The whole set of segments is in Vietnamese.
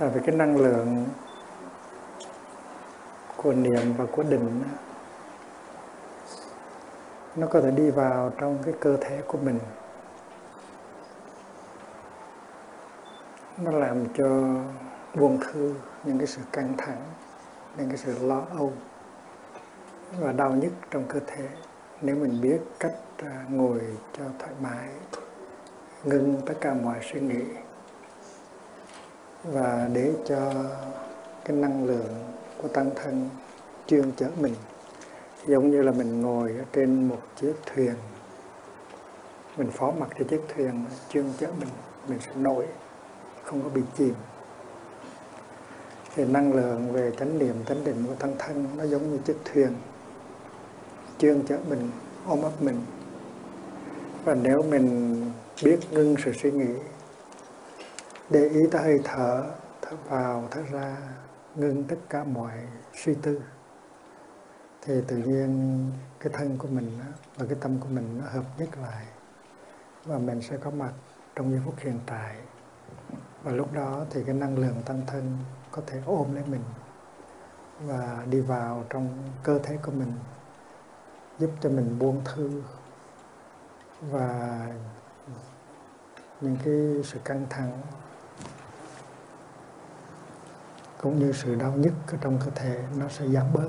Tại vì cái năng lượng của niệm và của định nó có thể đi vào trong cái cơ thể của mình, nó làm cho buông thư những cái sự căng thẳng, những cái sự lo âu và đau nhức trong cơ thể. Nếu mình biết cách ngồi cho thoải mái, ngưng tất cả mọi suy nghĩ và để cho cái năng lượng của tăng thân chuyên chở mình, giống như là mình ngồi ở trên một chiếc thuyền, mình phó mặc cho chiếc thuyền chuyên chở mình sẽ nổi, không có bị chìm. Thì năng lượng về chánh niệm, chánh định của tăng thân nó giống như chiếc thuyền chuyên chở mình, ôm ấp mình. Và nếu mình biết ngưng sự suy nghĩ, để ý tới hơi thở, thở vào, thở ra, ngưng tất cả mọi suy tư, thì tự nhiên cái thân của mình và cái tâm của mình nó hợp nhất lại, và mình sẽ có mặt trong giây phút hiện tại. Và lúc đó thì cái năng lượng tăng thân có thể ôm lấy mình và đi vào trong cơ thể của mình, giúp cho mình buông thư và những cái sự căng thẳng cũng như sự đau nhức ở trong cơ thể nó sẽ giảm bớt.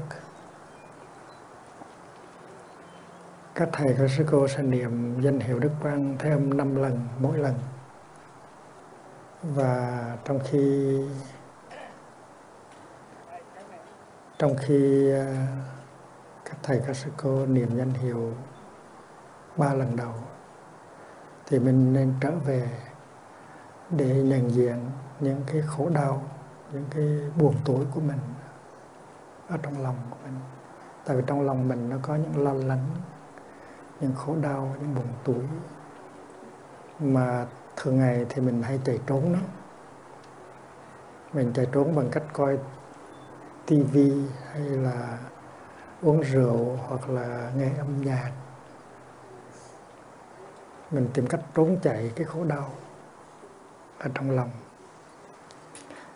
Các thầy, các sư cô sẽ niệm danh hiệu Đức Quán Thế Âm 5 lần mỗi lần, và trong khi các thầy, các sư cô niệm danh hiệu 3 lần đầu thì mình nên trở về để nhận diện những cái khổ đau, những cái buồn tối của mình ở trong lòng của mình. Tại vì trong lòng mình nó có những lo lắng, những khổ đau, những buồn tối mà thường ngày thì mình hay chạy trốn nó. Mình chạy trốn bằng cách coi tivi hay là uống rượu hoặc là nghe âm nhạc. Mình tìm cách trốn chạy cái khổ đau ở trong lòng.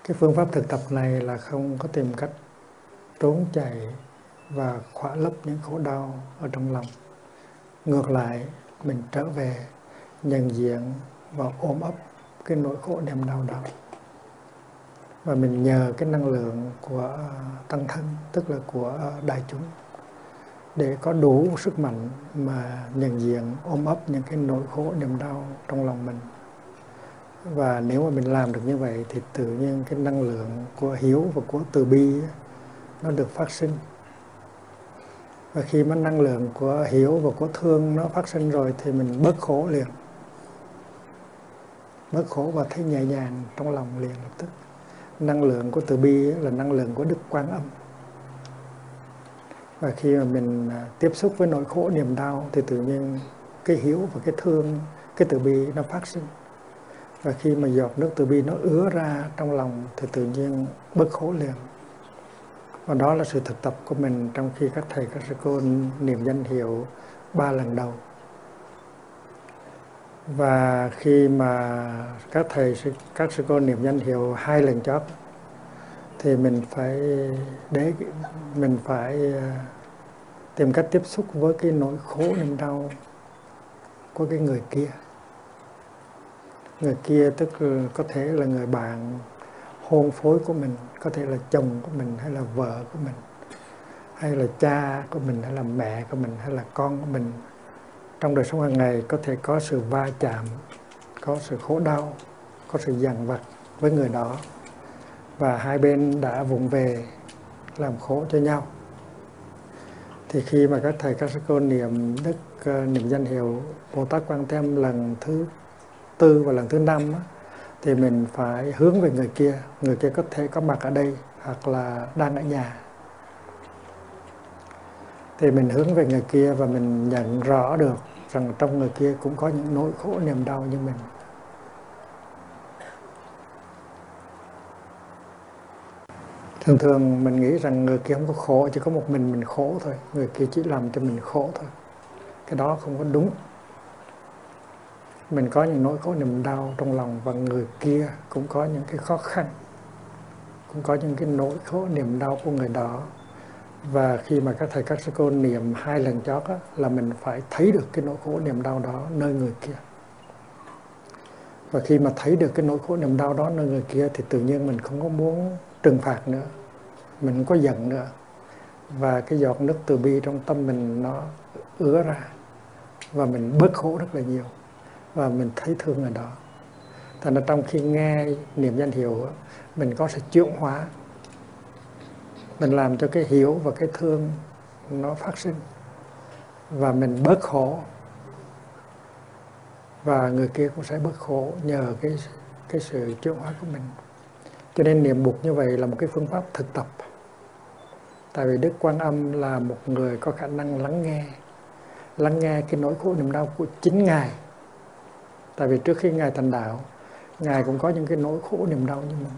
Cái phương pháp thực tập này là không có tìm cách trốn chạy và khỏa lấp những khổ đau ở trong lòng. Ngược lại, mình trở về nhận diện và ôm ấp cái nỗi khổ niềm đau đó. Và mình nhờ cái năng lượng của tăng thân, tức là của đại chúng, để có đủ sức mạnh mà nhận diện, ôm ấp những cái nỗi khổ niềm đau trong lòng mình. Và nếu mà mình làm được như vậy thì tự nhiên cái năng lượng của hiếu và của từ bi nó được phát sinh. Và khi mà năng lượng của hiếu và của thương nó phát sinh rồi thì mình bớt khổ liền. Bớt khổ và thấy nhẹ nhàng trong lòng liền lập tức. Năng lượng của từ bi là năng lượng của Đức Quán Âm. Và khi mà mình tiếp xúc với nỗi khổ niềm đau thì tự nhiên cái hiếu và cái thương, cái từ bi nó phát sinh. Và khi mà giọt nước từ bi nó ứa ra trong lòng thì tự nhiên bớt khổ liền. Và đó là sự thực tập của mình trong khi các thầy, các sư cô niệm danh hiệu 3 lần đầu. Và khi mà các thầy, các sư cô niệm danh hiệu 2 lần chót thì mình phải tìm cách tiếp xúc với cái nỗi khổ niềm đau của cái người kia. Người kia tức là có thể là người bạn hôn phối của mình, có thể là chồng của mình hay là vợ của mình, hay là cha của mình hay là mẹ của mình hay là con của mình. Trong đời sống hàng ngày có thể có sự va chạm, có sự khổ đau, có sự dằn vặt với người đó, và hai bên đã vụng về làm khổ cho nhau. Thì khi mà các thầy, các sư cô niệm danh hiệu Bồ Tát Quán Thế Âm lần thứ 4 và lần thứ 5 thì mình phải hướng về người kia. Người kia có thể có mặt ở đây hoặc là đang ở nhà, thì mình hướng về người kia và mình nhận rõ được rằng trong người kia cũng có những nỗi khổ niềm đau như mình. Thường thường mình nghĩ rằng người kia không có khổ, chỉ có một mình khổ thôi, người kia chỉ làm cho mình khổ thôi. Cái đó không có đúng. Mình có những nỗi khổ niềm đau trong lòng và người kia cũng có những cái khó khăn cũng có những cái nỗi khổ niềm đau của người đó. Và khi mà các thầy các sư cô niệm hai lần chót á, là mình phải thấy được cái nỗi khổ niềm đau đó nơi người kia. Và khi mà thấy được cái nỗi khổ niềm đau đó nơi người kia thì tự nhiên mình không có muốn trừng phạt nữa, mình không có giận nữa. Và cái giọt nước từ bi trong tâm mình nó ứa ra và mình bớt khổ rất là nhiều và mình thấy thương người đó. Thành ra trong khi nghe niệm danh hiệu mình có sự chuyển hóa, mình làm cho cái hiểu và cái thương nó phát sinh và mình bớt khổ và người kia cũng sẽ bớt khổ nhờ cái sự chuyển hóa của mình. Cho nên niệm Bụt như vậy là một cái phương pháp thực tập. Tại vì Đức Quan Âm là một người có khả năng lắng nghe cái nỗi khổ niềm đau của chính Ngài. Tại vì trước khi Ngài thành đạo, Ngài cũng có những cái nỗi khổ niềm đau như mình.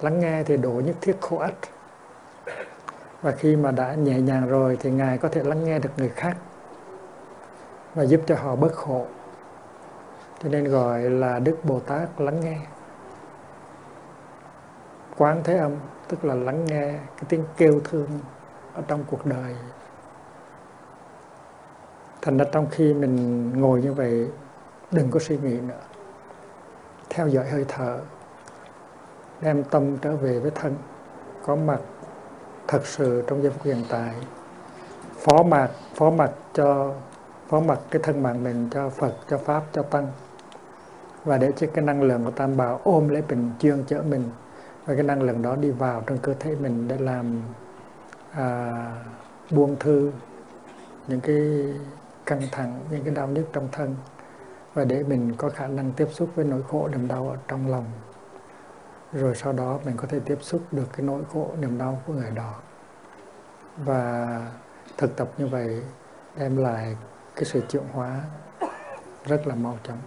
Lắng nghe thì độ nhất thiết khổ ách. Và khi mà đã nhẹ nhàng rồi thì Ngài có thể lắng nghe được người khác và giúp cho họ bớt khổ. Cho nên gọi là Đức Bồ Tát lắng nghe. Quán Thế Âm tức là lắng nghe cái tiếng kêu thương ở trong cuộc đời. Thành ra trong khi mình ngồi như vậy, đừng có suy nghĩ nữa. Theo dõi hơi thở, đem tâm trở về với thân, có mặt thật sự trong giây phút hiện tại, phó mặc cái thân mạng mình cho Phật, cho Pháp, cho Tăng, và để cho cái năng lượng của Tam Bảo ôm lấy mình, chương chở mình, và cái năng lượng đó đi vào trong cơ thể mình để làm buông thư những cái căng thẳng, những cái đau nhức trong thân, và để mình có khả năng tiếp xúc với nỗi khổ niềm đau ở trong lòng. Rồi sau đó mình có thể tiếp xúc được cái nỗi khổ niềm đau của người đó. Và thực tập như vậy đem lại cái sự chuyển hóa rất là mau chóng.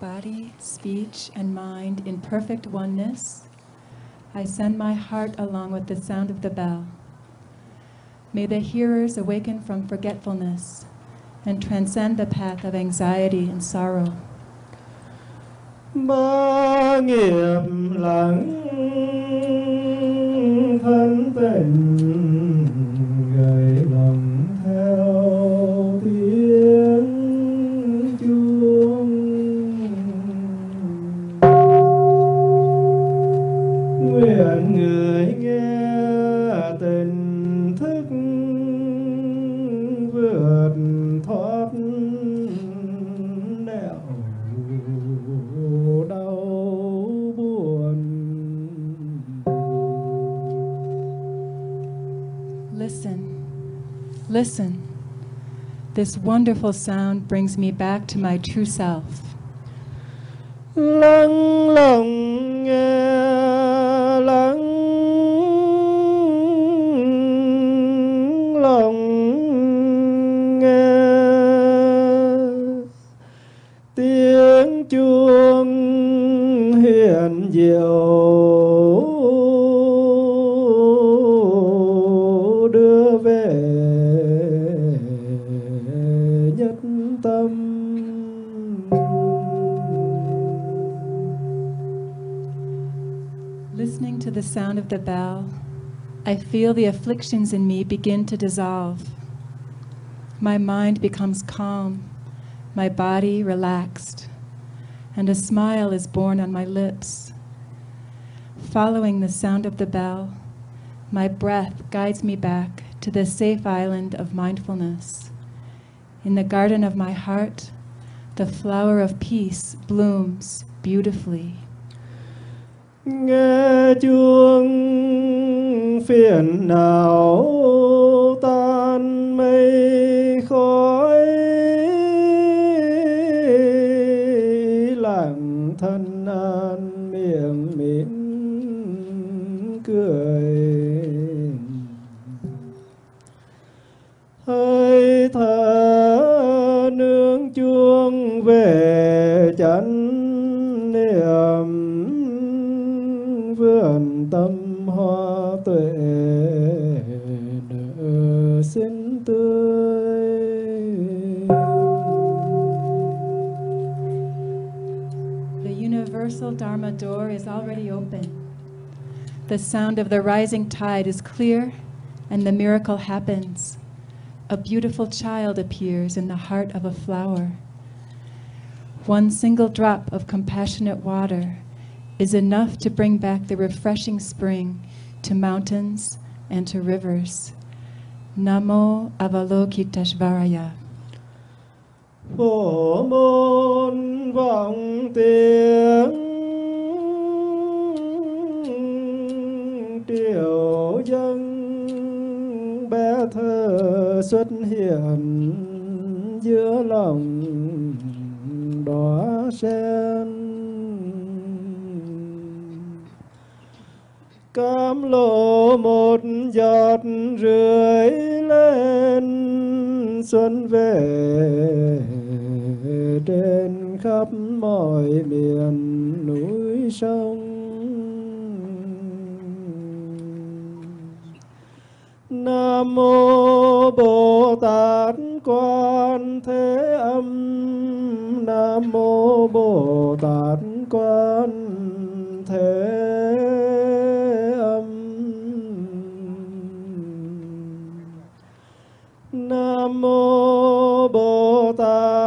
Body, speech, and mind in perfect oneness, I send my heart along with the sound of the bell. May the hearers awaken from forgetfulness and transcend the path of anxiety and sorrow. Ba nghiệp lặng thân tình gầy lòng theo Listen, this wonderful sound brings me back to my true self. Lắng lòng nghe, lắng lòng nghe tiếng chuông hiền diệu. Listening to the sound of the bell, I feel the afflictions in me begin to dissolve. My mind becomes calm, my body relaxed, and a smile is born on my lips. Following the sound of the bell, my breath guides me back to the safe island of mindfulness. In the garden of my heart, the flower of peace blooms beautifully. Nghe chuông phiền não tan mây khói, lặng thân an miệng mỉm cười, hơi thở nương chuông về chánh niệm vườn tâm. The universal Dharma door is already open. The sound of the rising tide is clear and the miracle happens. A beautiful child appears in the heart of a flower. One single drop of compassionate water is enough to bring back the refreshing spring to mountains and to rivers. Namo Avalokiteshvaraya. Phổ môn vọng tiếng triệu dân, bé thơ xuất hiện giữa lòng đóa sen. Cam lộ một giọt rưỡi lên, xuân về trên khắp mọi miền núi sông. Nam mô Bồ Tát Quán Thế Âm. Nam mô Bồ Tát Quán Thế Nam mô Bồ Tát